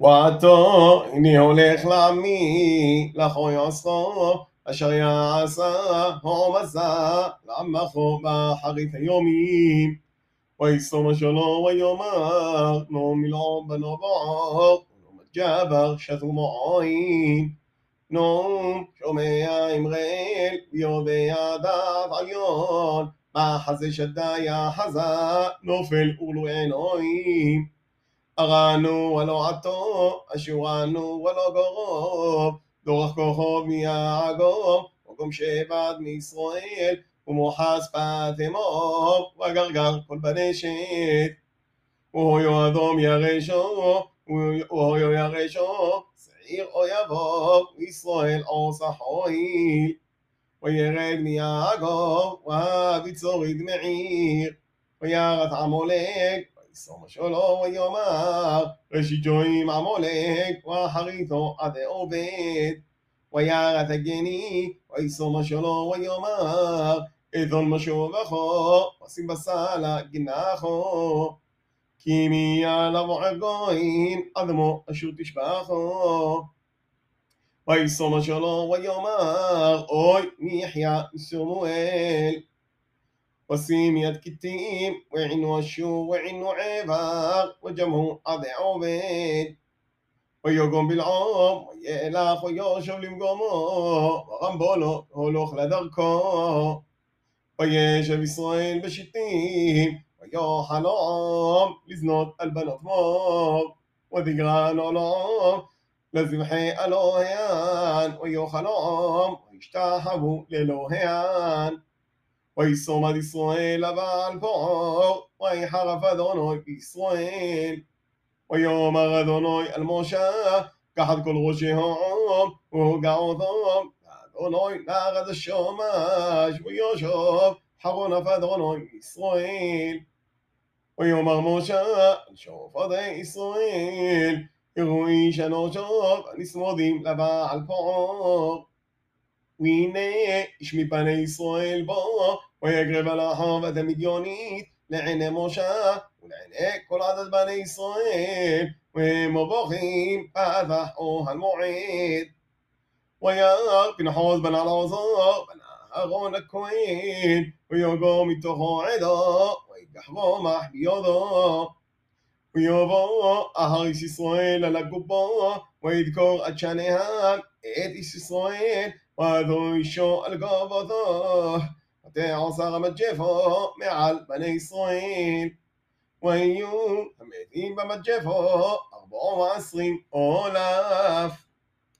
ועתו, הנה הולך לעמי, לכו יעשו, אשר יעשה, הועמסה, לעמכו באחרית היומים. ויסום שלו ויאמר, נו מלעום בנו בעור, נו מג'בר שתו מעוין. נו שומע אמרל, ויודע דף עליון, מה חזה שדה יחזה, נופל אורלו עינויים. ארנו ולא עתו, אשורנו ולא גרוב, דורך כוכב מיעקב, מקום שבט מישראל, ומוחס בת אמור, וגרגר כל בנשת. והיו אדום ירשו, והיו ירשו, שעיר אויבו, ישראל עושה חויל. וירד מיעקב, וביצוריד מעיר, וירת עמלק, ויסום שלו ויאמר, ראשיתו עם עמלק, ואחריתו עד עובד. וירא הגני, ויסום שלו ויאמר, אדון משובחו, ושים בסלע גנחו. כי מי עליו עגוין, אדמו אשור תשבחו. ויסום שלו ויאמר, אוי מי יחיה שמואל. ושים יד כתים, ועינו אשור, ועינו עבר, וג'מו עד עובד. ויוגום בלעום, וילך ויושב למגומו, ורמבו לו, הולך לדרכו. וישב ישראל בשיטים, ויוחל עום, לזנות על בנות מור. ותגרן עולם, לזבחי אלוהיין, ויוחל עום, וישתחוו לאלוהיין. ויסומד ישראל לבעל בעור, ויחרף אדוני בישראל. ויאמר אדוני אל משה, קח את כל ראשי העם, והוגה אותם, ואדוני לארץ השמש, ויושב חרון אדוני בישראל. ויאמר משה, שוב עדי ישראל, יראו איש הנושף, הנשמדים לבעל בעור. והנה איש מפני ישראל בוא, ויגרב על החוות המדיונית, לעיני משה ולעיני כל עדת בני ישראל, והם מבוכים פתח אוהל מועד. וירא פנחס בן אלעזר, בן אהרון הכהן, ויגע מתוכו עדו, ויקחו מח בידו. ויבוא אחר איש ישראל על הגבו, וידקור עד שניהם את איש ישראל, ועדו אישו על גבותו, ותעשר המג'פו מעל בני ישראל. ויהיו המתים במג'פו 24 עולם.